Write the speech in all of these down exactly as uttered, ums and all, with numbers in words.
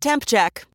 Temp check.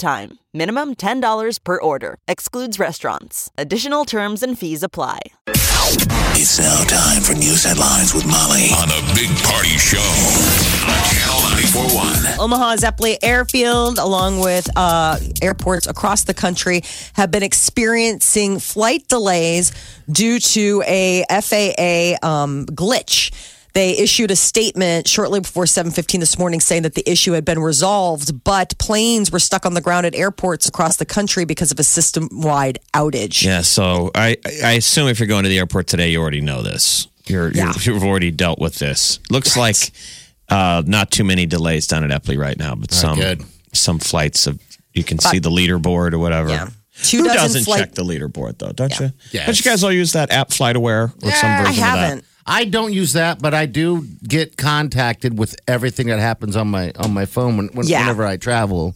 time. Minimum ten dollars per order. Excludes restaurants. Additional terms and fees apply. It's now time for news headlines with Molly on the Big Party Show on Channel ninety-four point one. Omaha's Eppley Airfield, along with uh, airports across the country, have been experiencing flight delays due to a F A A um, glitch. They issued a statement shortly before seven fifteen this morning saying that the issue had been resolved, but planes were stuck on the ground at airports across the country because of a system-wide outage. Yeah, so I, I assume if you're going to the airport today, you already know this. You're, yeah. you're, you've already dealt with this. Looks right. like uh, not too many delays down at Eppley right now, but some right, some flights, of, you can but, see the leaderboard or whatever. Yeah. Two Who doesn't flight- check the leaderboard, though, don't yeah. you? Yeah, don't you guys all use that app, FlightAware, or yeah, some version I haven't. Of that? I don't use that, but I do get contacted with everything that happens on my on my phone when, when, yeah. whenever I travel.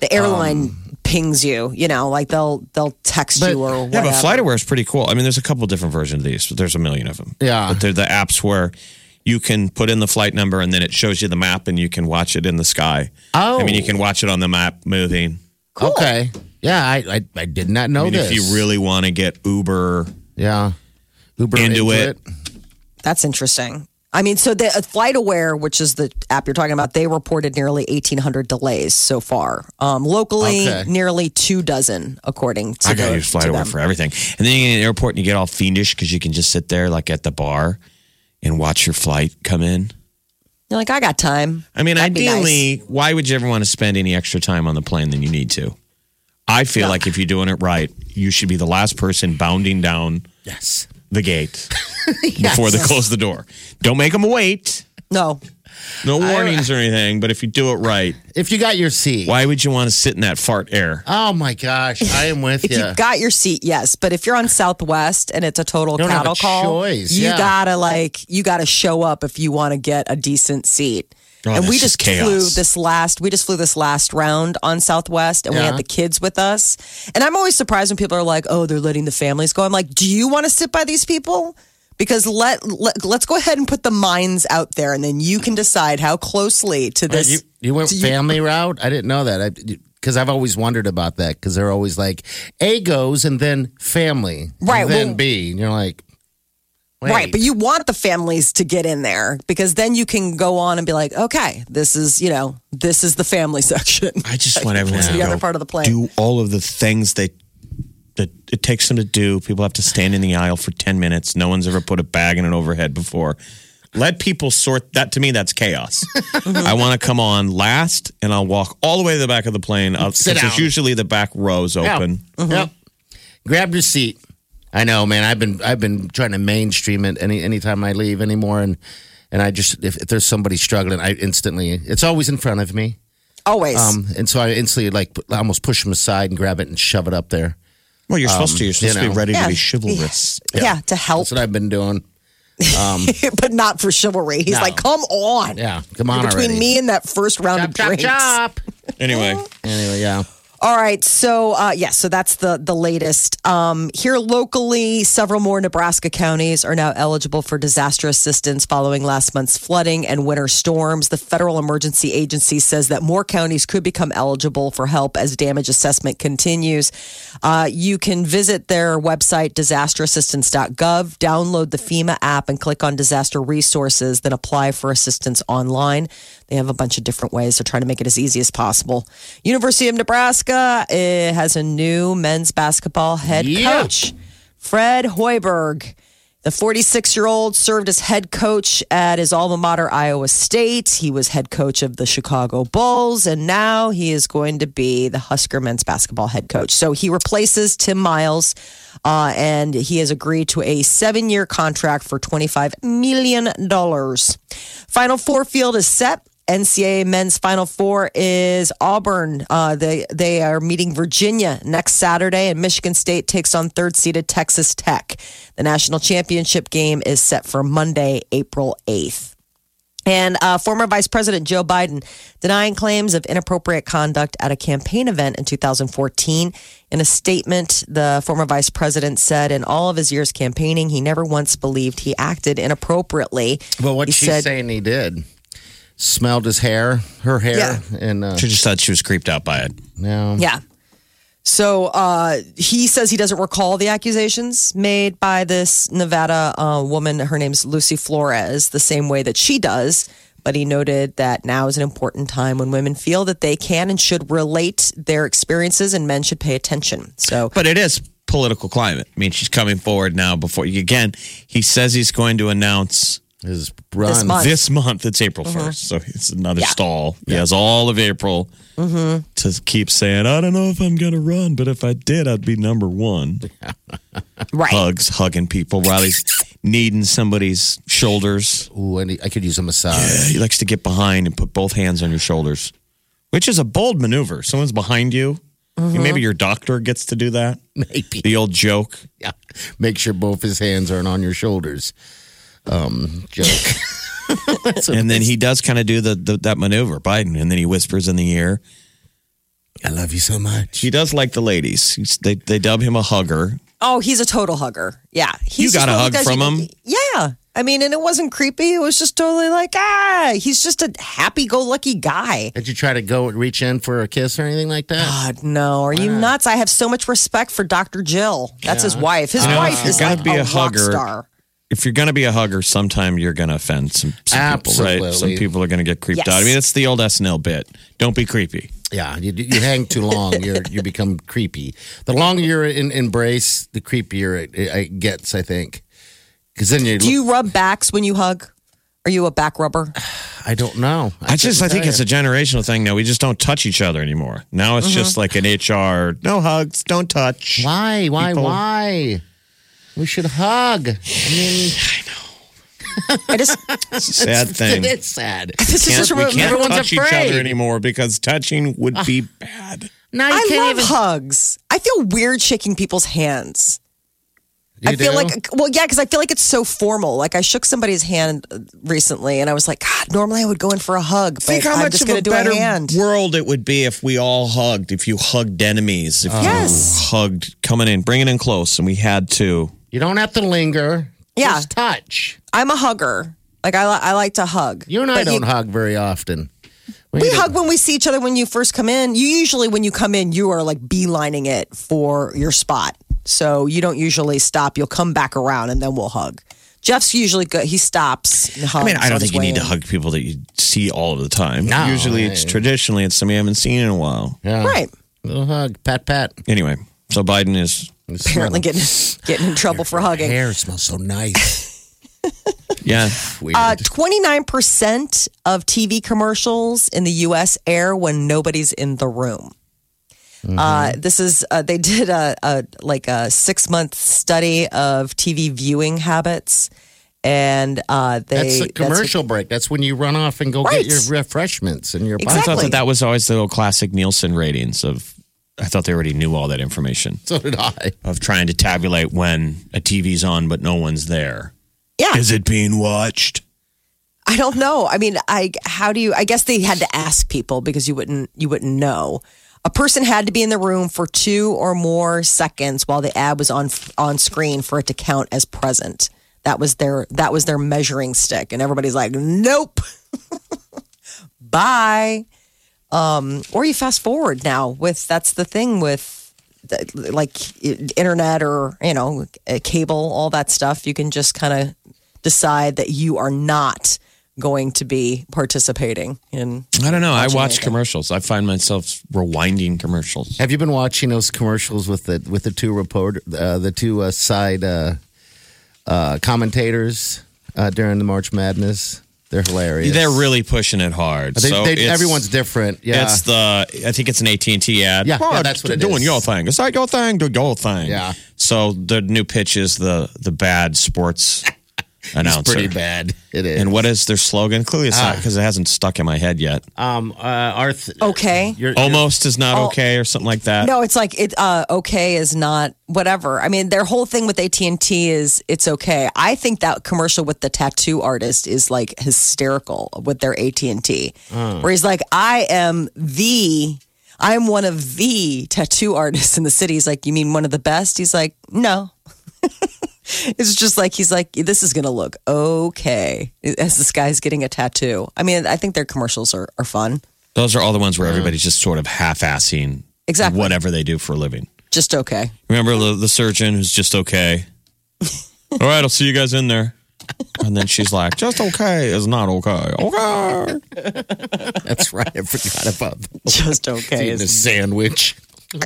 The airline um, pings you, you know, like they'll they'll text but, you or whatever. Yeah, but FlightAware is pretty cool. I mean, there's a couple different versions of these, but there's a million of them. Yeah. But they're the apps where you can put in the flight number and then it shows you the map and you can watch it in the sky. Oh. I mean, you can watch it on the map moving. Cool. Okay. Yeah, I, I, I did not know I mean, this. If you really want to get Uber, yeah. Uber into, into it. it. That's interesting. I mean, so the uh, FlightAware, which is the app you're talking about, they reported nearly eighteen hundred delays so far. Um, locally, okay. nearly two dozen, according to I gotta the, use FlightAware for everything. And then you get in an airport and you get all fiendish because you can just sit there like at the bar and watch your flight come in. You're like, I got time. I mean, That'd ideally, nice. Why would you ever want to spend any extra time on the plane than you need to? I feel yeah. like if you're doing it right, you should be the last person bounding down. Yes. The gate yes. before they close the door. Don't make them wait. No. No warnings I, or anything, but if you do it right. If you got your seat. Why would you want to sit in that fart air? Oh, my gosh. I am with you. If ya. you got your seat, yes. But if you're on Southwest and it's a total you cattle a call, choice. you yeah. gotta like, you gotta show up if you want to get a decent seat. Oh, and we just flew this last, we just flew this last round on Southwest and yeah. we had the kids with us. And I'm always surprised when people are like, oh, they're letting the families go. I'm like, do you want to sit by these people? Because let, let, let's go ahead and put the minds out there and then you can decide how closely to this. You, you went family you, route? I didn't know that. I, you, Because I've always wondered about that because they're always like, A goes and then family. Right. And then well, B. And you're like. Wait. Right, but you want the families to get in there because then you can go on and be like, okay, this is, you know, this is the family section. I just like, want everyone to the other part of the plane. Do all of the things they, that it takes them to do. People have to stand in the aisle for ten minutes. No one's ever put a bag in an overhead before. Let people sort that. To me, that's chaos. I want to come on last and I'll walk all the way to the back of the plane. I'll, Sit down. It's usually the back rows open. Yeah. Mm-hmm. Yep. Grab your seat. I know, man. I've been I've been trying to mainstream it any anytime I leave anymore, and and I just if, if there's somebody struggling, I instantly it's always in front of me, always. Um, and so I instantly like almost push them aside and grab it and shove it up there. Well, you're um, supposed to. You're supposed you know. to be ready yeah. to be chivalrous. Yeah. Yeah. yeah, to help. That's what I've been doing. Um, but not for chivalry. He's no. like, come on. Yeah, come on. You're between already. me and that first round chop, of drinks. Chop, chop. Anyway, anyway, yeah. All right, so uh, yes, yeah, so that's the the latest. Um, here locally, several more Nebraska counties are now eligible for disaster assistance following last month's flooding and winter storms. The Federal Emergency Agency says that more counties could become eligible for help as damage assessment continues. Uh, you can visit their website, disaster assistance dot gov, download the FEMA app, and click on disaster resources, then apply for assistance online. They have a bunch of different ways. They're trying to make it as easy as possible. University of Nebraska it has a new men's basketball head yeah. coach, Fred Hoiberg. The forty-six-year-old served as head coach at his alma mater, Iowa State. He was head coach of the Chicago Bulls, and now he is going to be the Husker men's basketball head coach. So he replaces Tim Miles, uh, and he has agreed to a seven-year contract for twenty-five million dollars. Final Four field is set. N C A A men's Final Four is Auburn. Uh, they, they are meeting Virginia next Saturday, and Michigan State takes on third-seeded Texas Tech. The national championship game is set for Monday, April eighth. And uh, former Vice President Joe Biden denying claims of inappropriate conduct at a campaign event in two thousand fourteen. In a statement, the former vice president said in all of his years campaigning, he never once believed he acted inappropriately. Well, what he she's said, saying he did. Smelled his hair, her hair. Yeah. and uh, She just thought she was creeped out by it. No. Yeah. So uh, he says he doesn't recall the accusations made by this Nevada uh, woman. Her name's Lucy Flores, the same way that she does. But he noted that now is an important time when women feel that they can and should relate their experiences, and men should pay attention. So, but it is political climate. I mean, she's coming forward now. Before again, he says he's going to announce his run this month. This month it's April first, mm-hmm. so it's another yeah. stall. He yeah. has all of April mm-hmm. to keep saying, I don't know if I'm going to run, but if I did, I'd be number one. Right. Hugs, hugging people. Riley's kneading somebody's shoulders. Ooh, I, need, I could use a massage. Yeah, he likes to get behind and put both hands on your shoulders, which is a bold maneuver. Someone's behind you. Mm-hmm. Maybe your doctor gets to do that. Maybe. The old joke. Yeah. Make sure both his hands aren't on your shoulders. Um, joke. And then he does kind of do the, the that maneuver, Biden, and then he whispers in the ear, I love you so much. He does like the ladies. He's, they they dub him a hugger. Oh, he's a total hugger. Yeah. He's you got a hug from you, him? Yeah. I mean, and it wasn't creepy. It was just totally like, ah, he's just a happy-go-lucky guy. Did you try to go and reach in for a kiss or anything like that? God, no. Are Why you not? nuts? I have so much respect for Doctor Jill. That's yeah. his wife. His uh, wife is like be a, a rock star. If you're going to be a hugger, sometime you're going to offend some, some people, right? Some people are going to get creeped yes. out. I mean, it's the old S N L bit. Don't be creepy. Yeah, you, you hang too long, you you become creepy. The longer you're in embrace, the creepier it, it gets, I think. 'Cause then you do you rub backs when you hug? Are you a back rubber? I don't know. I, I just I think it's a generational thing now. We just don't touch each other anymore. Now it's mm-hmm. just like an H R, no hugs, don't touch. Why? Why? People. Why? We should hug. I mean, I know. I just, it's a sad thing. It's sad. This is just we can't everyone's touch afraid. each other anymore because touching would uh, be bad. Now you I can't love even- hugs. I feel weird shaking people's hands. You I do? feel like, well, yeah, because I feel like it's so formal. Like I shook somebody's hand recently, and I was like, God, normally I would go in for a hug. But Think how I'm much just of a do better a hand. world it would be if we all hugged. If you hugged enemies, if oh. you yes. hugged coming in, bringing in close, and we had to. You don't have to linger. Yeah. Just touch. I'm a hugger. Like, I, I like to hug. You and I don't you, hug very often. We, we hug when we see each other when you first come in. You usually, when you come in, you are like beelining it for your spot. So you don't usually stop. You'll come back around and then we'll hug. Jeff's usually good. He stops and hugs. I mean, I don't think you need in. to hug people that you see all the time. No, usually, right. it's traditionally, it's somebody you haven't seen in a while. Yeah. Right. Little hug. Pat, pat. Anyway, so Biden is... Apparently getting getting in trouble for hugging. Hair smells so nice. Yeah. Weird. Uh, twenty-nine percent of T V commercials in the U S air when nobody's in the room. Mm-hmm. Uh, this is, uh, they did a, a like a six month study of T V viewing habits. And uh, they. That's a commercial that's what, break. That's when you run off and go right. get your refreshments and your body. Exactly. I thought that that was always the old classic Nielsen ratings of. I thought they already knew all that information. So did I. Of trying to tabulate when a T V's on, but no one's there. Yeah. Is it being watched? I don't know. I mean, I how do you, I guess they had to ask people because you wouldn't, you wouldn't know. A person had to be in the room for two or more seconds while the ad was on, on screen for it to count as present. That was their, that was their measuring stick. And everybody's like, nope. Bye. Um, or you fast forward now with, that's the thing with the, like internet or, you know, cable, all that stuff. You can just kind of decide that you are not going to be participating in. I don't know. I watch anything. commercials. I find myself rewinding commercials. Have you been watching those commercials with the, with the two reporter, uh, the two uh, side, uh, uh, commentators, uh, during the March Madness? They're hilarious. They're really pushing it hard. They, so they, everyone's different. Yeah, it's the. I think it's an A T and T ad. Yeah, yeah that's what it doing is. Doing your thing. It's like your thing. Do your thing. Yeah. So the new pitch is the the bad sports announcer. It's pretty bad. It is. And what is their slogan? Clearly it's uh, not, because it hasn't stuck in my head yet. Um, uh, Arth- okay. You're, you're, Almost is not oh, okay or something like that. No, it's like it. Uh, okay is not whatever. I mean, their whole thing with A T and T is it's okay. I think that commercial with the tattoo artist is like hysterical with their A T and T. Mm. Where he's like, I am the... I'm one of the tattoo artists in the city. He's like, you mean one of the best? He's like, no. It's just like, he's like, this is going to look okay as this guy's getting a tattoo. I mean, I think their commercials are, are fun. Those are all the ones where everybody's just sort of half-assing exactly whatever they do for a living. Just okay. Remember the, the surgeon who's just okay. All right, I'll see you guys in there. And then she's like, just okay is not okay. Okay. That's right. I forgot about that. Just okay. Eating a sandwich.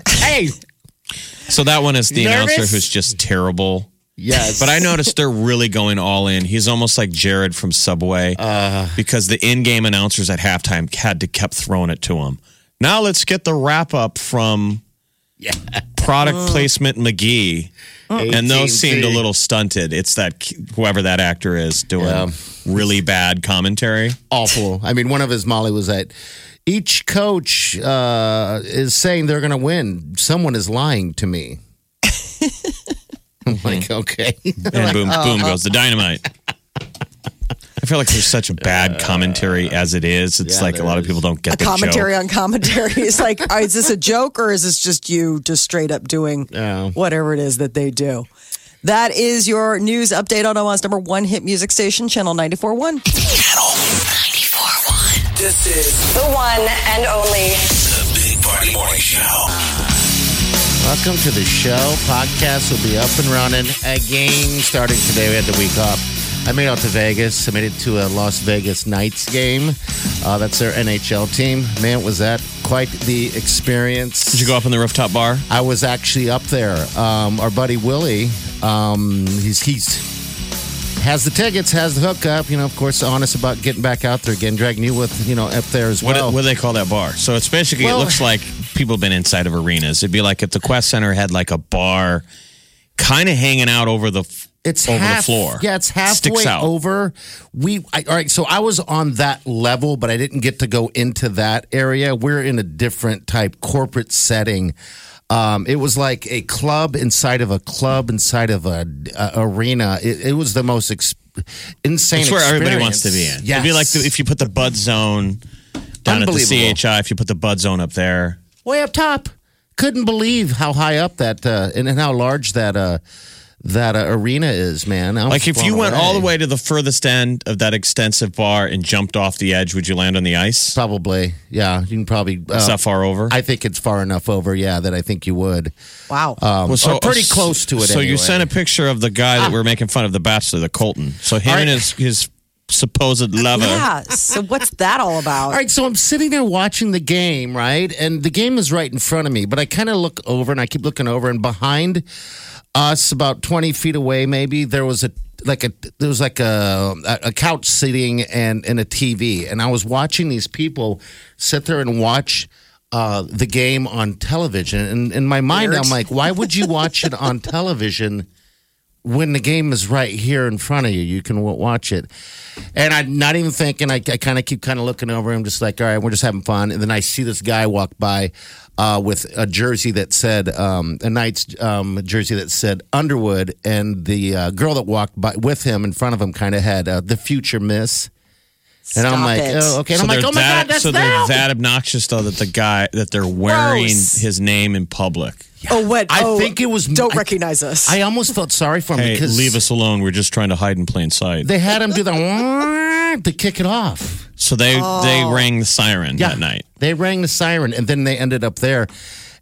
Hey. So that one is the Nervous? announcer who's just terrible. Yes. But I noticed they're really going all in. He's almost like Jared from Subway uh, because the in-game announcers at halftime had to kept throwing it to him. Now let's get the wrap-up from... Yeah. Product placement McGee. Oh. And those seemed a little stunted. It's that whoever that actor is doing yeah. really bad commentary. Awful. I mean, one of his Molly was that each coach uh, is saying they're going to win. Someone is lying to me. I'm like, okay. And boom, boom goes the dynamite. I feel like there's such a bad commentary as it is. It's yeah, like a lot is. of people don't get a the commentary joke. on commentary. It's like, is this a joke or is this just you just straight up doing yeah. whatever it is that they do? That is your news update on Omaha's number one hit music station, Channel ninety-four point one. Channel ninety-four point one. This is the one and only The Big Party Morning Show. Welcome to the show. Podcast will be up and running again starting today. We had the week off. I made it out to Vegas. I made it to a Las Vegas Knights game. Uh, that's their N H L team. Man, was that quite the experience. Did you go up in the rooftop bar? I was actually up there. Um, our buddy Willie, um, he's, he's has the tickets, has the hookup. You know, of course, honest about getting back out there again. Dragging you with, you know, up there as well. What, what do they call that bar? So it's basically, well, it looks like people have been inside of arenas. It'd be like if the Quest Center had like a bar kind of hanging out over the... It's over half, the floor. Yeah, it's halfway over. We I, all right. So I was on that level, but I didn't get to go into that area. We're in a different type corporate setting. Um, it was like a club inside of a club inside of a, a arena. It, it was the most ex- insane. It's where experience. everybody wants to be in. Yes. It'd be like the, if you put the Bud Zone down at the C H I. If you put the Bud Zone up there, way up top. Couldn't believe how high up that uh, and, and how large that. Uh, That uh, arena is, man. Like, if you went away. all the way to the furthest end of that extensive bar and jumped off the edge, would you land on the ice? Probably, yeah. You can probably. Uh, it's not far over. I think it's far enough over, yeah, that I think you would. Wow. Um, well, so, or pretty close to it. So anyway. You sent a picture of the guy that ah. we're making fun of, the Bachelor, the Colton. So him right. and his his supposed lover. Yeah. So what's that all about? All right. So I'm sitting there watching the game, right, and the game is right in front of me, but I kind of look over and I keep looking over and behind. Us about twenty feet away, maybe there was a like a there was like a a couch seating and and a T V, and I was watching these people sit there and watch uh, the game on television. And in my mind, Weird. I'm like, why would you watch it on television when the game is right here in front of you? You can watch it. And I'm not even thinking. I, I kind of keep kind of looking over. I'm just like, all right, we're just having fun. And then I see this guy walk by. Uh, with a jersey that said, um, a Knights um, jersey that said Underwood, and the uh, girl that walked by with him in front of him kind of had uh, the future miss. And Stop I'm like, it. oh, okay. And so I'm like, oh my that, God, that's So them. They're that obnoxious, though, that the guy, that they're wearing Gross. his name in public. Yeah. Oh, what? I oh, think it was. Don't I, recognize us. I almost felt sorry for him. Hey, because leave us alone. We're just trying to hide in plain sight. They had him do the to kick it off. So they, oh. they rang the siren yeah, that night. They rang the siren, and then they ended up there.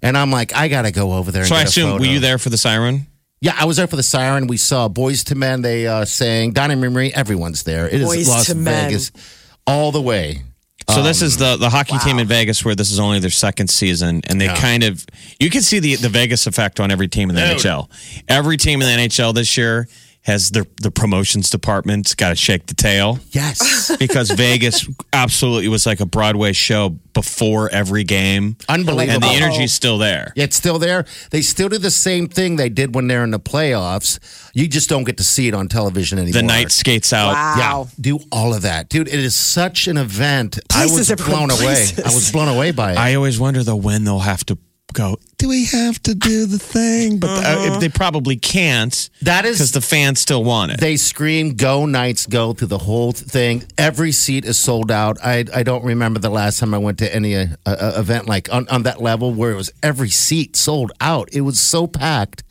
And I'm like, I got to go over there and so get I assume, a photo. Were you there for the siren? Yeah, I was there for the siren. We saw Boys to Men. They uh, sang Donna Marie. Everyone's there. It Boys is Las Vegas men. all the way. So um, this is the, the hockey wow. team in Vegas where this is only their second season. And they yeah. kind of, you can see the, the Vegas effect on every team in the Dude. N H L. Every team in the N H L this year has the, the promotions department got to shake the tail. Yes. Because Vegas absolutely was like a Broadway show before every game. Unbelievable. And the energy's still there. It's still there. They still do the same thing they did when they're in the playoffs. You just don't get to see it on television anymore. The night skates out. Wow. Yeah, do all of that. Dude, it is such an event. Places I was blown away. I was blown away by it. I always wonder, though, when they'll have to go, do we have to do the thing? But uh-huh. the, uh, they probably can't. That is because the fans still want it. They scream, go Knights, go through the whole thing. Every seat is sold out. I I don't remember the last time I went to any uh, uh, event like on, on that level where it was every seat sold out. It was so packed.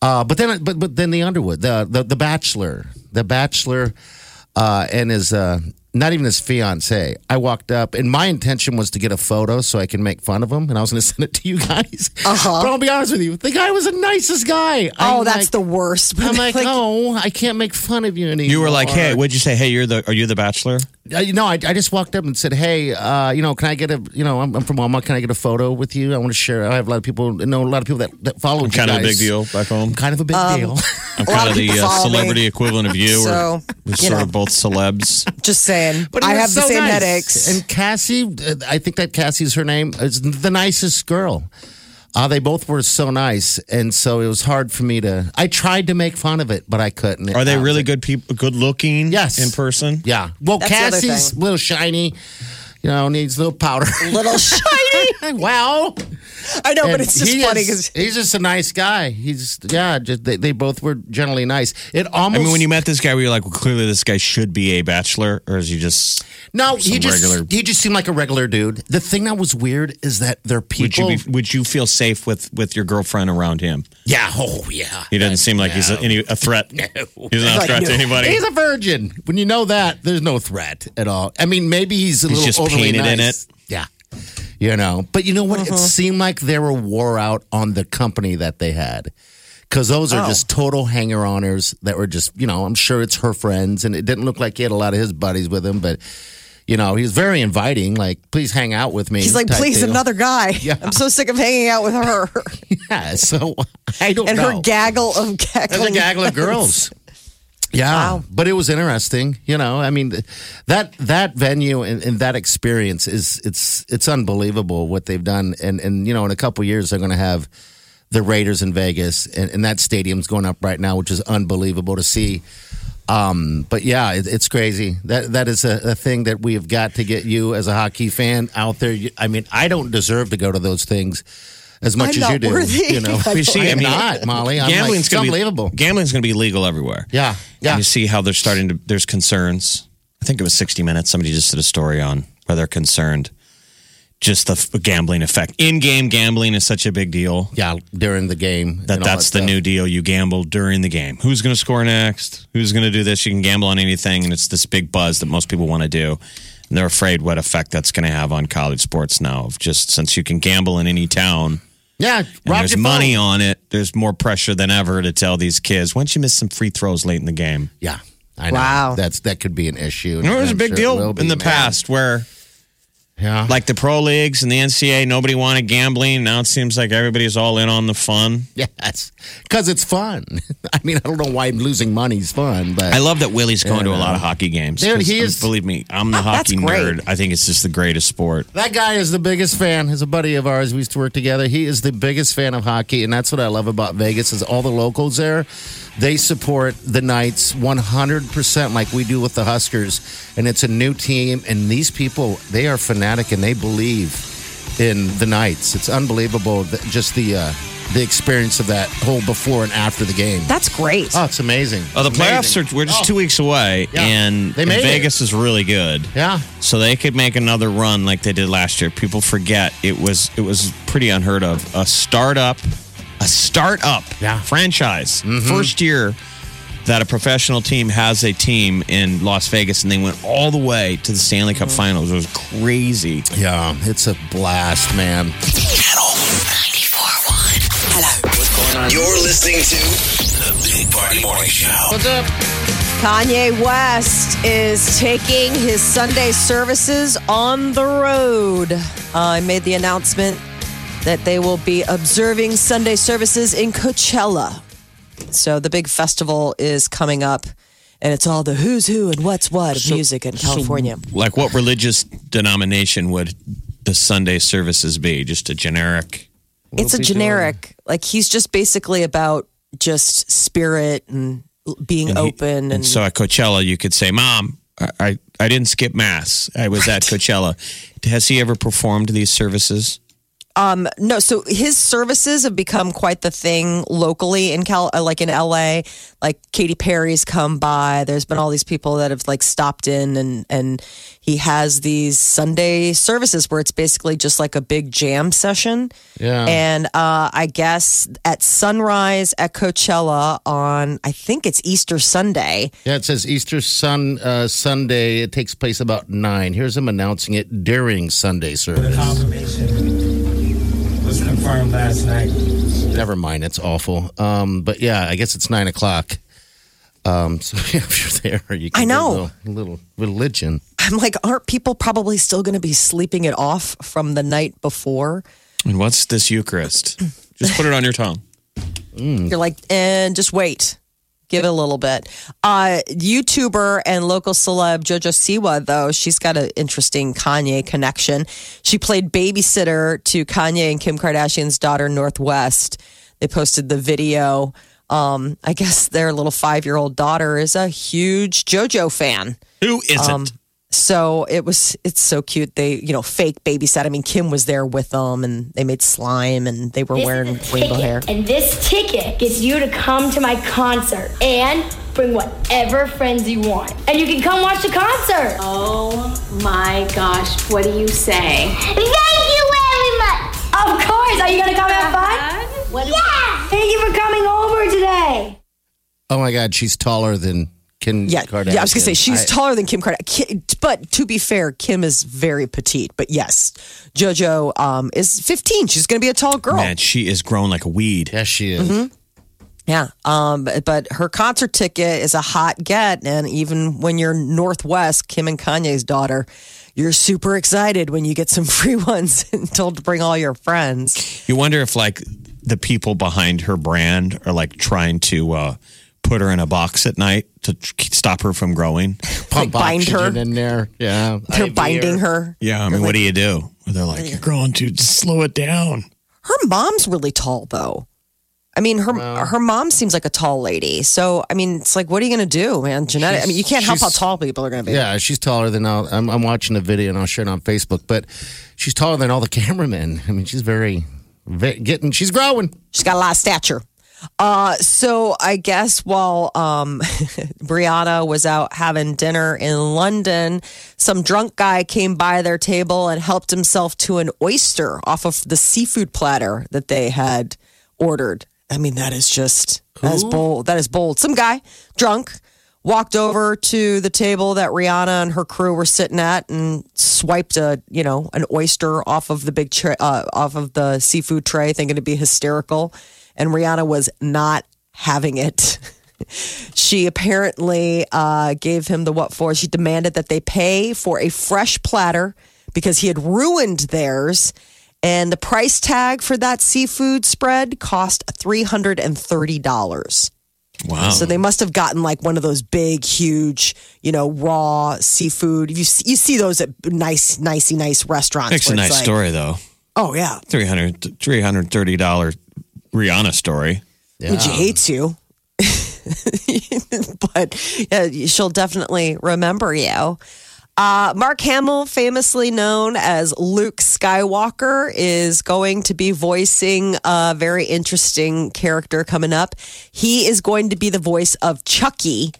Uh, but then, but but then the Underwood, the the, the Bachelor, the Bachelor, uh, and his. Uh, Not even his fiance. I walked up, and my intention was to get a photo so I can make fun of him, and I was going to send it to you guys. Uh-huh. But I'll be honest with you, the guy was the nicest guy. Oh, I'm that's like, the worst. I'm like, like, oh, I can't make fun of you anymore. You were like, hey, what'd you say? Hey, you're the are you the Bachelor? Uh, you know, I, I just walked up and said, hey, uh, you know, can I get a, you know, I'm, I'm from Omaha. Can I get a photo with you? I want to share. I have a lot of people, know a lot of people that, that follow I'm you guys. Kind of a big deal back home. I'm kind of a big um, deal. I'm kind of the uh, celebrity me. equivalent of you. So, we're sort know. of both celebs. Just saying. But I have so the same nice. headaches. And Cassie, I think that Cassie's her name, is the nicest girl. Uh, they both were so nice, and so it was hard for me to. I tried to make fun of it, but I couldn't. Are it they really it. good people? Good looking? Yes. In person? Yeah. Well, that's Cassie's a little shiny. You know, needs a little powder. Little shiny. Wow. I know, and but it's just funny because he's just a nice guy. He's yeah. Just, they, they both were generally nice. It almost. I mean, when you met this guy, were you like, well, clearly this guy should be a bachelor, or is he just no? He just regular... he just seemed like a regular dude. The thing that was weird is that there are people. Would you, be, would you feel safe with, with your girlfriend around him? Yeah. Oh yeah. He doesn't seem like no. he's a, any a threat. No. He's not a like, threat no. to anybody. He's a virgin. When you know that, there's no threat at all. I mean, maybe he's a he's little over. Painted nice. in it. Yeah. You know, but you know what? Uh-huh. It seemed like they were wore out on the company that they had. Because those are oh. just total hanger-oners that were just, you know, I'm sure it's her friends. And it didn't look like he had a lot of his buddies with him. But, you know, he was very inviting. Like, please hang out with me. He's like, please, deal. another guy. Yeah. I'm so sick of hanging out with her. yeah. So, I don't and know. And her gaggle of gaggle. a gaggle of girls. Yeah, wow. But it was interesting. You know, I mean, that that venue and, and that experience is it's it's unbelievable what they've done. And, and you know, in a couple of years, they're going to have the Raiders in Vegas, and, and that stadium's going up right now, which is unbelievable to see. Um, but yeah, it, it's crazy. That that is a, a thing that we have got to get you as a hockey fan out there. I mean, I don't deserve to go to those things. As much I'm as you do, worthy. you know. I see, I'm I mean, not, Molly. I'm like, it's unbelievable. Be, gambling's going to be legal everywhere. Yeah, yeah. And you see how they're starting to, there's concerns. I think it was sixty minutes. Somebody just did a story on where they're concerned. Just the f- gambling effect. In-game gambling is such a big deal. Yeah, during the game. That That's that the new deal. You gamble during the game. Who's going to score next? Who's going to do this? You can gamble on anything, and it's this big buzz that most people want to do. And they're afraid what effect that's going to have on college sports now. Just since you can gamble in any town. Yeah, and there's money on it. There's more pressure than ever to tell these kids, why don't you miss some free throws late in the game? Yeah, I know. Wow. That's, that could be an issue. You know, it was I'm a big sure deal be, in the man. past where, yeah, like the pro leagues and the N C A A, nobody wanted gambling. Now it seems like everybody's all in on the fun. Yes, because it's fun. I mean, I don't know why losing money is fun. But I love that Willie's going to a lot of hockey games. Dude, he is, believe me, I'm the oh, hockey nerd. I think it's just the greatest sport. That guy is the biggest fan. He's a buddy of ours. We used to work together. He is the biggest fan of hockey, and that's what I love about Vegas is all the locals there. They support the Knights one hundred percent like we do with the Huskers. And it's a new team. And these people, they are fanatic and they believe in the Knights. It's unbelievable, that just the uh, the experience of that whole before and after the game. That's great. Oh, it's amazing. Oh, the playoffs are, we're just oh. two weeks away. Yeah. And, and Vegas it. is really good. Yeah. So they could make another run like they did last year. People forget it was it was pretty unheard of. A startup. A startup yeah. franchise. Mm-hmm. First year that a professional team has a team in Las Vegas, and they went all the way to the Stanley Cup mm-hmm. Finals. It was crazy. Yeah, it's a blast, man. Channel ninety-four point one. Hello. What's going on? You're listening to The Big Party Morning Show. What's up? Kanye West is taking his Sunday services on the road. I uh, made the announcement that they will be observing Sunday services in Coachella. So the big festival is coming up, and it's all the who's who and what's what of so, music in California. So like what religious denomination would the Sunday services be? Just a generic? It's a generic. Doing? Like he's just basically about just spirit and being and open. He, and, and so at Coachella, you could say, Mom, I, I, I didn't skip mass. I was right. at Coachella. Has he ever performed these services? Um, no, so his services have become quite the thing locally in Cal, like in L A, like Katy Perry's come by. There's been all these people that have like stopped in and, and he has these Sunday services where it's basically just like a big jam session. Yeah. And, uh, I guess at sunrise at Coachella on, I think it's Easter Sunday. Yeah. It says Easter sun, uh, Sunday. It takes place about nine. Here's him announcing it during Sunday service. Confirmed last night. Never mind, it's awful. Um, but yeah, I guess it's nine o'clock. Um, so if you're there, you can I know. Get a little, little religion. I'm like, aren't people probably still going to be sleeping it off from the night before? And what's this Eucharist? Just put it on your tongue. Mm. You're like, and just wait. Give it a little bit. Uh, YouTuber and local celeb JoJo Siwa, though, she's got an interesting Kanye connection. She played babysitter to Kanye and Kim Kardashian's daughter, Northwest. They posted the video. Um, I guess their little five-year-old daughter is a huge JoJo fan. Who isn't? Um, so it was. It's so cute. They, you know, fake babysat. I mean, Kim was there with them, and they made slime, and they were this wearing rainbow ticket. hair. And this ticket gets you to come to my concert and bring whatever friends you want, and you can come watch the concert. Oh my gosh! What do you say? Thank you very much. Of course. Are you gonna come have fun? What yeah. Thank you for coming over today. Oh my God, she's taller than. Kim yeah, Kardashian. Yeah, I was going to say, she's I, taller than Kim Kardashian. But to be fair, Kim is very petite. But yes, JoJo um, is fifteen. She's going to be a tall girl. Man, she is grown like a weed. Yes, she is. Mm-hmm. Yeah, um, but, but her concert ticket is a hot get. And even when you're Northwest, Kim and Kanye's daughter, you're super excited when you get some free ones and told to bring all your friends. You wonder if, like, the people behind her brand are, like, trying to... Uh, put her in a box at night to stop her from growing. Pump like bind her in there. Yeah. They're I V binding her. her. Yeah. I mean, like, what do you do? They're like, you're growing too, just slow it down. Her mom's really tall though. I mean, her, well, her mom seems like a tall lady. So, I mean, it's like, what are you going to do, man? Genetic. I mean, you can't help how tall people are going to be. Yeah. She's taller than all, I'm, I'm watching a video and I'll share it on Facebook, but she's taller than all the cameramen. I mean, she's very, very getting, she's growing. She's got a lot of stature. Uh, so I guess while um, Rihanna was out having dinner in London, some drunk guy came by their table and helped himself to an oyster off of the seafood platter that they had ordered. I mean, that is just, cool. that is bold. That is bold. Some guy, drunk, walked over to the table that Rihanna and her crew were sitting at and swiped a, you know, an oyster off of the big, tra- uh, off of the seafood tray, thinking it'd be hysterical. And Rihanna was not having it. She apparently uh, gave him the what for. She demanded that they pay for a fresh platter because he had ruined theirs. And the price tag for that seafood spread cost three hundred thirty dollars. Wow. So they must have gotten like one of those big, huge, you know, raw seafood. You, you see those at nice, nicey, nice restaurants. Makes a nice like, story, though. Oh, yeah. three hundred dollars three hundred thirty dollars. Rihanna story. Yeah. Which hates you. But yeah, she'll definitely remember you. Uh, Mark Hamill, famously known as Luke Skywalker, is going to be voicing a very interesting character coming up. He is going to be the voice of Chucky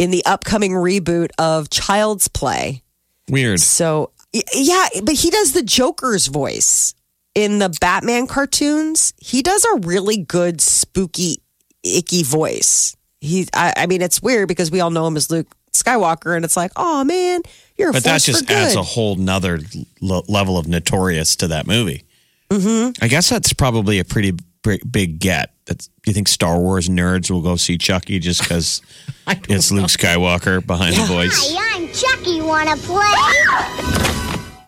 in the upcoming reboot of Child's Play. Weird. So, yeah, but he does the Joker's voice. In the Batman cartoons, he does a really good, spooky, icky voice. He, I, I mean, it's weird because we all know him as Luke Skywalker, and it's like, oh, man, you're a But that just adds a whole nother l- level of notorious to that movie. Mm-hmm. I guess that's probably a pretty b- big get. That's, do you think Star Wars nerds will go see Chucky just because it's know. Luke Skywalker behind yeah. the voice? Hi, I'm Chucky. Wanna play?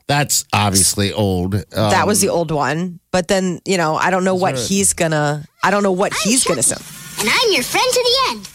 That's obviously old. Um, that was the old one. But then, you know, I don't know what he's going to, I don't know what he's going to sound. and I'm your friend to the end.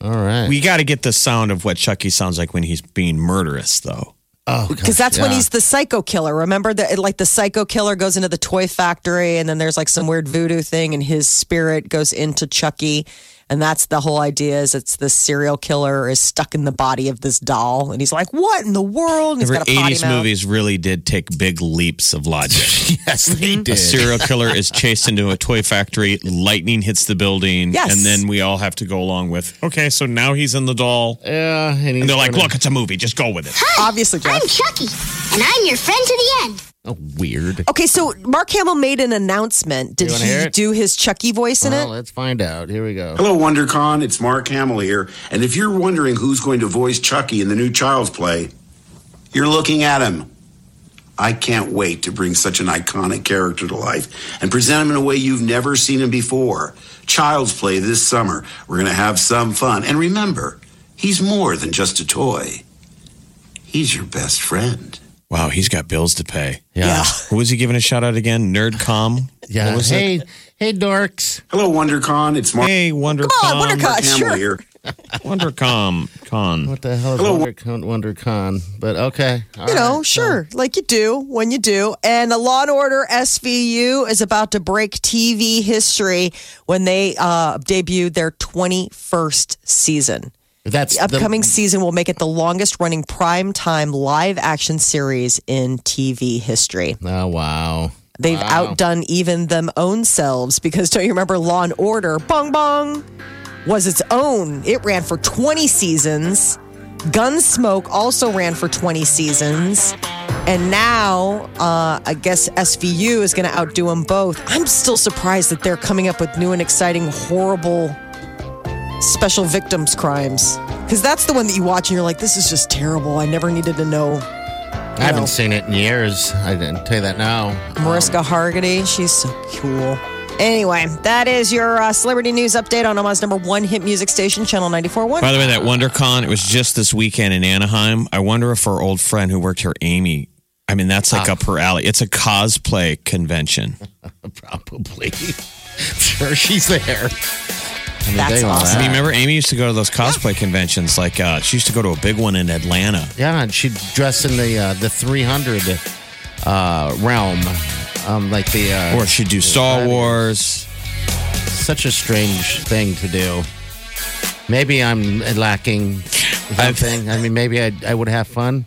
All right. We got to get the sound of what Chucky sounds like when he's being murderous, though. Oh, because that's yeah. when he's the psycho killer. Remember that, like, the psycho killer goes into the toy factory, and then there's like some weird voodoo thing, and his spirit goes into Chucky, and that's the whole idea. Is it's the serial killer is stuck in the body of this doll, and he's like, "What in the world?" And he's got a potty mouth. eighties movies really did take big leaps of logic. Yes, they did. A serial killer is chased into a toy factory. Lightning hits the building, yes. and then we all have to go along with. Okay, so now he's in the doll. Yeah, uh, and, and they're like, to... "Look, it's a movie. Just go with it." Hi, obviously. Jeff. I'm Chucky, and I'm your friend to the end. Oh, weird. Okay, so Mark Hamill made an announcement. Did he do his Chucky voice in it? Well, let's find out. Here we go. Hello, WonderCon. It's Mark Hamill here. And if you're wondering who's going to voice Chucky in the new Child's Play, you're looking at him. I can't wait to bring such an iconic character to life and present him in a way you've never seen him before. Child's Play this summer. We're going to have some fun. And remember, he's more than just a toy. He's your best friend. Wow, he's got bills to pay. Yeah. yeah. Who was he giving a shout out again? NerdCom? Yeah. Was hey, it? hey, dorks. Hello, WonderCon. It's Mark. Hey, WonderCon. Come on, WonderCon. Sure. Here. WonderCon. Con. What the hell is Hello, WonderCon? WonderCon. But okay. All you right, know, sure. So. Like you do when you do. And the Law and Order S V U is about to break T V history when they uh, debuted their twenty-first season. That's the upcoming the- season will make it the longest-running primetime live-action series in T V history. Oh, wow. They've wow. outdone even them own selves because, don't you remember, Law and Order, bong bong, was its own. It ran for twenty seasons. Gunsmoke also ran for twenty seasons. And now, uh, I guess S V U is going to outdo them both. I'm still surprised that they're coming up with new and exciting, horrible special victims crimes, because that's the one that you watch and you're like, this is just terrible. I never needed to know. I haven't know. seen it in years. I didn't tell you that now. Mariska um, Hargitay, she's so cool. Anyway, that is your uh, celebrity news update on Omaha's number one hit music station, Channel ninety-four point one. By the way, that WonderCon, it was just this weekend in Anaheim. I wonder if our old friend who worked here, Amy, I mean, that's like oh. up her alley. It's a cosplay convention. Probably. Sure, she's there. I mean, That's awesome. That. I mean, remember, Amy used to go to those cosplay yeah. conventions. Like uh, she used to go to a big one in Atlanta. Yeah, and she'd dress in the uh, the three hundred uh, realm, um, like the uh, or she'd do Star Wars. Such a strange thing to do. Maybe I'm lacking something. I mean, maybe I I would have fun.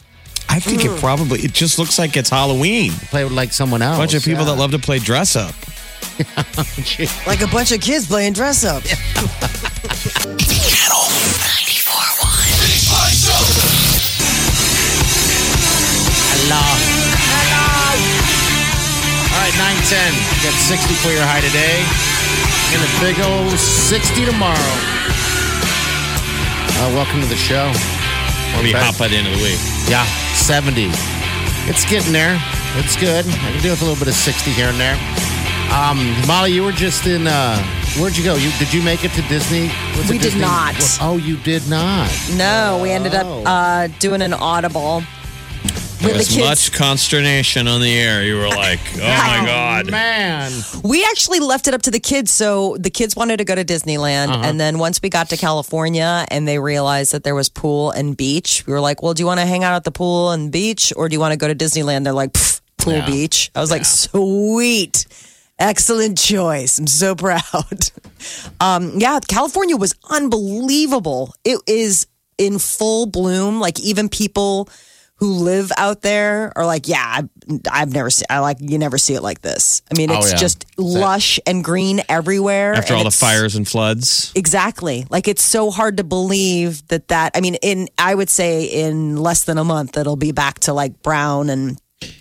I think mm. it probably it just looks like it's Halloween. Play with like someone else. A bunch of people yeah. that love to play dress up. Like a bunch of kids playing dress up. Yeah. Channel ninety-four point one. Big Party Show. Hello. Hello. All right, nine ten. You got sixty for your high today. And a big old sixty tomorrow. Uh, welcome to the show. We'll be hot by the end of the week. Yeah, seventy. It's getting there. It's good. I can do with a little bit of sixty here and there. Um, Molly, you were just in, uh, where'd you go? You, did you make it to Disney? Was we did Disney? not. Oh, you did not. No, oh. we ended up uh, doing an audible. There with was the kids. Much consternation on the air. You were like, oh, my oh, God. man. We actually left it up to the kids. So the kids wanted to go to Disneyland. Uh-huh. And then once we got to California and they realized that there was pool and beach, we were like, well, do you want to hang out at the pool and beach or do you want to go to Disneyland? They're like, pool, yeah. beach. I was yeah. like, sweet. Excellent choice. I'm so proud. Um, yeah, California was unbelievable. It is in full bloom. Like, even people who live out there are like, yeah, I've, I've never seen, I like, you never see it like this. I mean, it's oh, yeah. just lush and green everywhere. After all the fires and floods. Exactly. Like, it's so hard to believe that that, I mean, in, I would say in less than a month, it'll be back to like brown and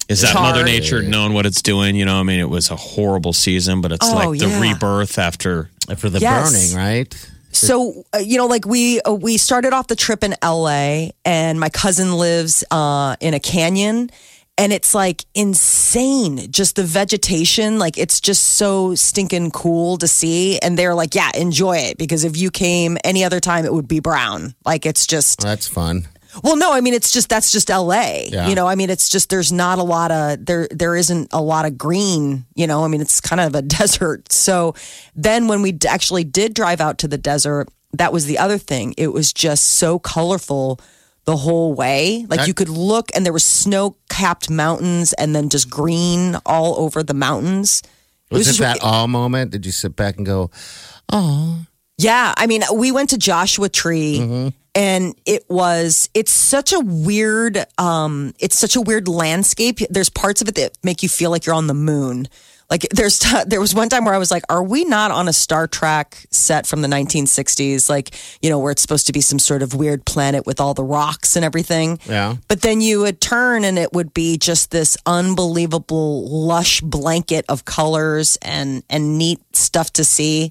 Is that Charred. Mother Nature knowing what it's doing? You know, I mean, it was a horrible season, but it's oh, like the yeah. rebirth after after the yes. burning, right? So, uh, you know, like we uh, we started off the trip in L A, and my cousin lives uh, in a canyon, and it's like insane, just the vegetation. Like, it's just so stinking cool to see. And they're like, yeah, enjoy it, because if you came any other time, it would be brown. Like, it's just... Well, that's fun. Well, no, I mean, it's just, that's just L A, yeah. you know, I mean, it's just, there's not a lot of, there, there isn't a lot of green, you know, I mean, it's kind of a desert. So then when we actually did drive out to the desert, that was the other thing. It was just so colorful the whole way. Like, that, you could look and there was snow capped mountains and then just green all over the mountains. It was, was it that awe moment? Did you sit back and go, oh, yeah. I mean, we went to Joshua Tree mm-hmm. and it was, it's such a weird, um, it's such a weird landscape. There's parts of it that make you feel like you're on the moon. Like there's, t- there was one time where I was like, are we not on a Star Trek set from the nineteen sixties? Like, you know, where it's supposed to be some sort of weird planet with all the rocks and everything. Yeah. But then you would turn and it would be just this unbelievable lush blanket of colors and, and neat stuff to see.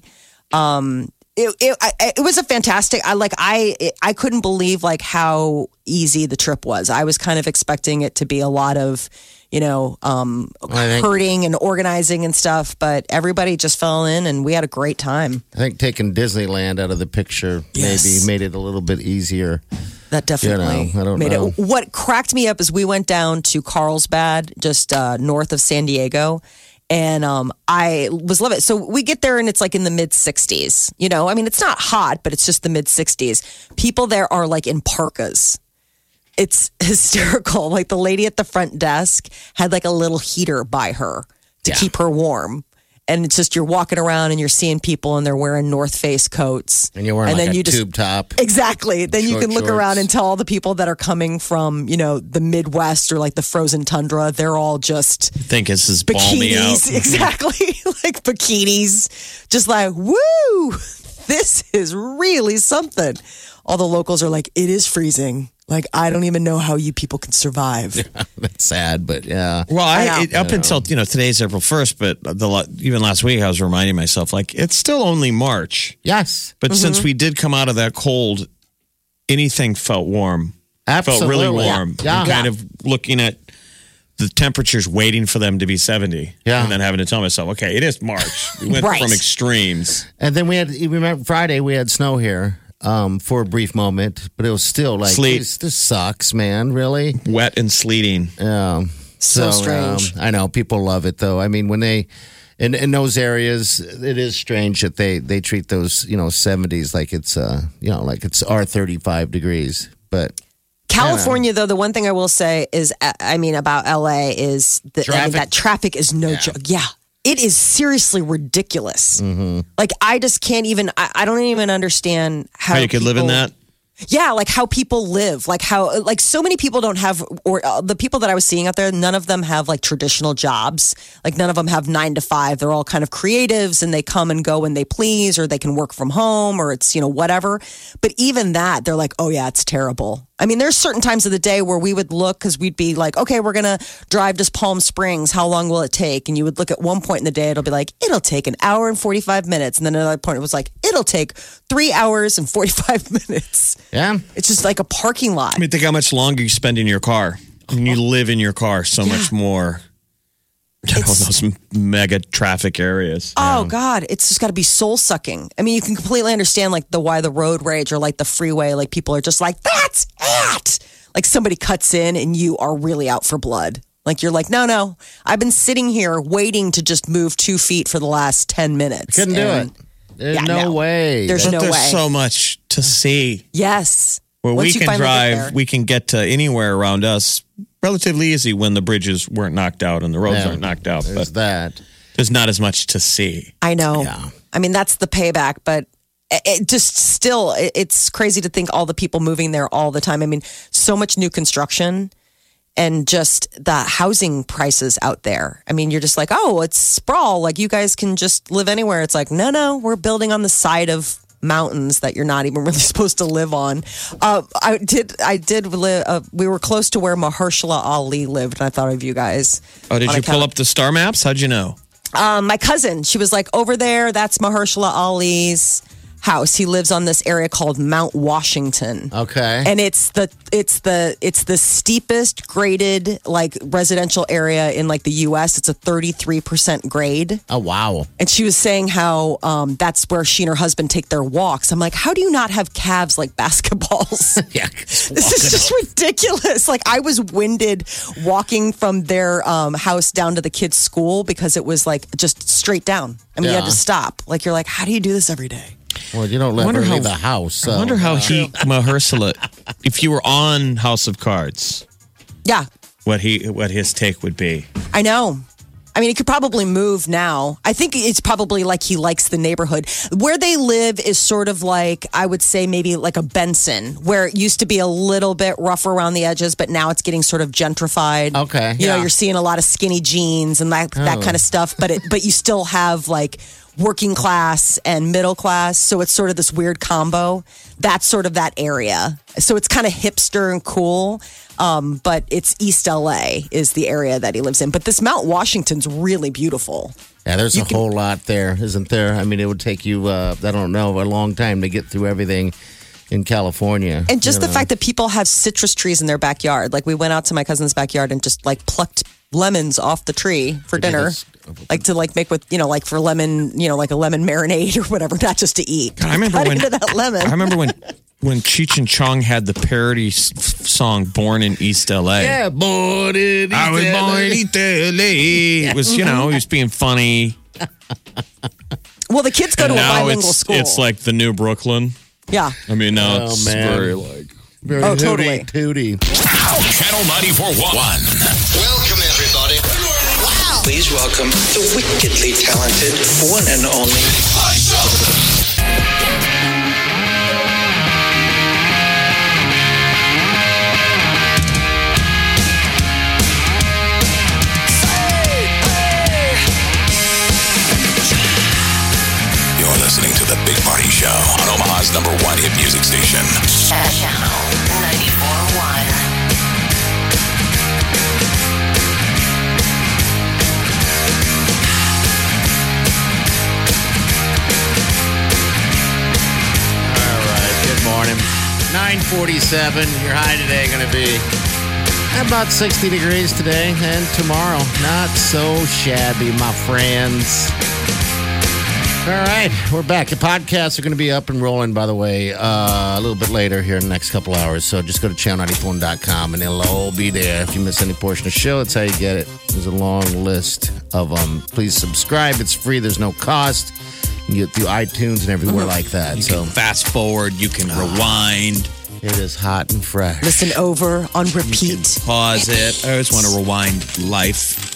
Um, It it it was a fantastic. I like I it, I couldn't believe like how easy the trip was. I was kind of expecting it to be a lot of, you know, um, herding and organizing and stuff, but everybody just fell in and we had a great time. I think taking Disneyland out of the picture yes. maybe made it a little bit easier. That definitely you know, I don't made know. it. What cracked me up is we went down to Carlsbad, just uh, north of San Diego. And um, I was loving it. So we get there and it's like in the mid sixties, you know, I mean, it's not hot, but it's just the mid sixties. People there are like in parkas. It's hysterical. Like the lady at the front desk had like a little heater by her to yeah. keep her warm. And it's just, you're walking around and you're seeing people and they're wearing North Face coats. And you're wearing and like then a you just, tube top. Exactly. Then you can look shorts. around and tell all the people that are coming from, you know, the Midwest or like the frozen tundra. They're all just. I think this is balmy out. Exactly. Like bikinis. Just like, woo, this is really something. All the locals are like, it is freezing. Like, I don't even know how you people can survive. Yeah, that's sad, but yeah. Well, I, I it, up I until, you know, today's April first, but the even last week I was reminding myself, like, it's still only March. Yes. But mm-hmm. since we did come out of that cold, anything felt warm. Absolutely. Felt really warm. Yeah. I'm yeah. kind of looking at the temperatures, waiting for them to be seventy. Yeah. And then having to tell myself, okay, it is March. We went right. from extremes. And then we had, remember Friday, we had snow here. Um, for a brief moment, but it was still like, Sleet. This, this sucks, man, really? Wet and sleeting. Um, so, so strange. Um, I know, people love it, though. I mean, when they, in, in those areas, it is strange that they, they treat those, you know, seventies like it's, uh, you know, like it's our thirty-five degrees, but... California, though, the one thing I will say is, I mean, about L A is the, traffic. I mean, that traffic is no yeah. joke. Yeah. It is seriously ridiculous. Mm-hmm. Like, I just can't even, I, I don't even understand how, how you people, could live in that. Yeah. Like how people live, like how, like so many people don't have, or uh, the people that I was seeing out there, none of them have like traditional jobs. Like none of them have nine to five. They're all kind of creatives and they come and go when they please, or they can work from home or it's, you know, whatever. But even that, they're like, oh yeah, it's terrible. I mean, there's certain times of the day where we would look because we'd be like, okay, we're going to drive to Palm Springs. How long will it take? And you would look at one point in the day, it'll be like, it'll take an hour and forty-five minutes. And then another point, it was like, it'll take three hours and forty-five minutes. Yeah. It's just like a parking lot. I mean, think how much longer you spend in your car. And you live in your car so yeah. much more. It's, those mega traffic areas. Oh, yeah. God. It's just got to be soul-sucking. I mean, you can completely understand, like, the why the road rage or, like, the freeway. Like, people are just like, that's it! Like, somebody cuts in and you are really out for blood. Like, you're like, no, no. I've been sitting here waiting to just move two feet for the last ten minutes. Couldn't and, do it. There's yeah, no, no way. There's but no there's way. There's so much to see. Yes. Where Once we can drive, we can get to anywhere around us. Relatively easy when the bridges weren't knocked out and the roads yeah, aren't knocked out. There's but that. There's not as much to see. I know. Yeah. I mean, that's the payback, but it just still, it's crazy to think all the people moving there all the time. I mean, so much new construction and just the housing prices out there. I mean, you're just like, oh, it's sprawl. Like you guys can just live anywhere. It's like, no, no, we're building on the side of mountains that you're not even really supposed to live on. Uh, I did. I did. Live, uh, we were close to where Mahershala Ali lived, and I thought of you guys. Oh, did you account. pull up the star maps? How'd you know? Um, my cousin. She was like, over there. That's Mahershala Ali's house. He lives on this area called Mount Washington. Okay. And it's the it's the it's the steepest graded like residential area in like the U S. It's a thirty-three percent grade. Oh wow. And she was saying how um, that's where she and her husband take their walks. I'm like, how do you not have calves like basketballs? Yeah. This is just ridiculous. Like I was winded walking from their um, house down to the kids' school because it was like just straight down. I mean, yeah. you had to stop. Like you're like, how do you do this every day? Well, you don't let her leave the house. So. I wonder how he, Mahershala, if you were on House of Cards, yeah, what he, what his take would be. I know. I mean, he could probably move now. I think it's probably like he likes the neighborhood. Where they live is sort of like, I would say maybe like a Benson, where it used to be a little bit rough around the edges, but now it's getting sort of gentrified. Okay. You yeah. know, you're seeing a lot of skinny jeans and that, oh. that kind of stuff, but it, but you still have like working class and middle class. So it's sort of this weird combo. That's sort of that area. So it's kind of hipster and cool. Um, but it's East L A is the area that he lives in. But this Mount Washington's really beautiful. Yeah, there's you a can- whole lot there, isn't there? I mean, it would take you, uh, I don't know, a long time to get through everything in California. And just you know. the fact that people have citrus trees in their backyard. Like we went out to my cousin's backyard and just like plucked lemons off the tree for dinner. Like to like make with, you know, like for lemon, you know, like a lemon marinade or whatever, not just to eat. God, I remember when, that lemon. I remember when, when Cheech and Chong had the parody s- song Born in East L A. Yeah, born in East L A. I was born in East L A. It was, you know, he was being funny. Well, the kids go and to a bilingual it's, school. It's like the new Brooklyn. Yeah. I mean, now oh, it's man. very like. Very oh, hooty, totally. Tooty. Channel ninety-four point one. Welcome, everybody. Wow. Please welcome the wickedly talented one and only. I shall. You're listening to The Big Party Show on Omaha's number one hit music station. Channel. nine forty-seven, your high today going to be about sixty degrees today and tomorrow. Not so shabby, my friends. All right, we're back. The podcasts are going to be up and rolling, by the way, uh, a little bit later here in the next couple hours. So just go to channel ninety-four dot com and it'll all be there. If you miss any portion of the show, that's how you get it. There's a long list of them. Please subscribe. It's free. There's no cost. You can get through iTunes and everywhere like that. You so can fast forward, you can oh, rewind. It is hot and fresh. Listen over on repeat. Pause it. I always want to rewind life.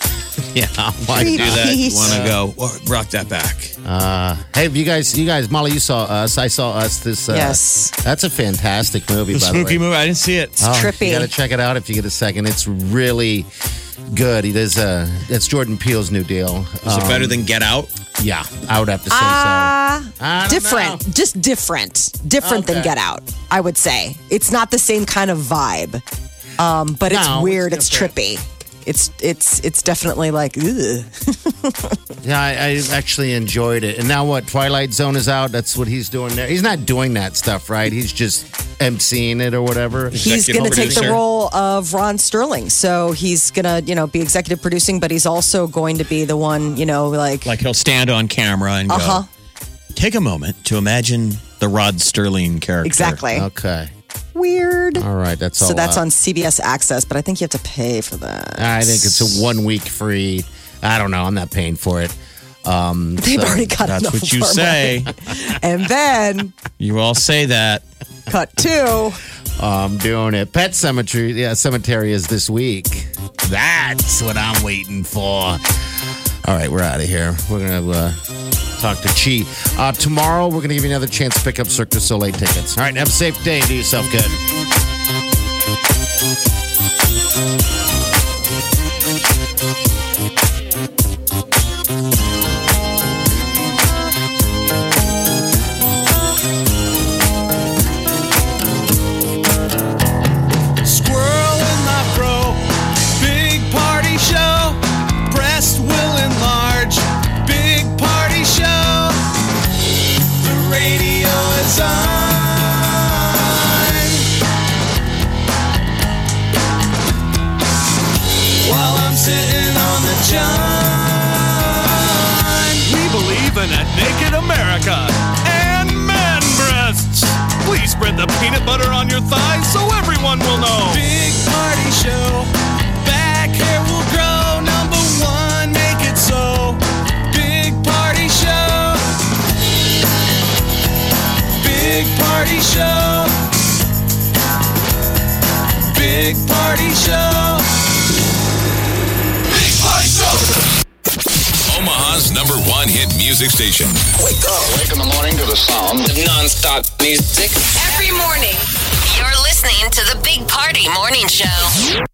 Yeah, I want to do that. You want to go oh, rock that back. Uh, hey, you guys, you guys, Molly, you saw us. I saw us. This uh, yes, that's a fantastic movie. The by spooky the way. movie. I didn't see it. It's oh, trippy. You got to check it out if you get a second. It's really good. It is. Uh, it's Jordan Peele's new deal. Is um, it better than Get Out? Yeah, I would have to say uh, so. I don't different, know. just different, different okay. than Get Out. I would say it's not the same kind of vibe, um, but no, it's weird. It's, it's trippy. It's it's it's definitely like. Ugh. yeah, I, I actually enjoyed it. And now what? Twilight Zone is out. That's what he's doing there. He's not doing that stuff, right? He's just emceeing it or whatever. He's going to take the role of Ron Sterling, so he's going to you know be executive producing, but he's also going to be the one you know like like he'll stand on camera and uh-huh. go. Take a moment to imagine the Rod Sterling character. Exactly. Okay. Weird. All right, that's all. So that's up on C B S Access, but I think you have to pay for that. I think it's a one week free. I don't know. I'm not paying for it. Um, They've so already got enough. That's what you say. And then you all say that. Cut two. I'm doing it. Pet Cemetery. Yeah, Cemetery is this week. That's what I'm waiting for. All right, we're out of here. We're gonna uh, talk to Chi. Uh, tomorrow, we're gonna give you another chance to pick up Cirque du Soleil tickets. All right, have a safe day. Do yourself good. Squirrel in my fro, big party show. Breast will enlarge, big party show. The radio. America and man breasts. Please spread the peanut butter on your thighs so everyone will know. Big Party Show. Back hair will grow. Number one, make it so. Big Party Show. Big Party Show. Big Party Show. Big Party Show. Omaha's number one hit music station. Wake up. Wake in the morning to the sound of non-stop music. Every morning, you're listening to the Big Party Morning Show.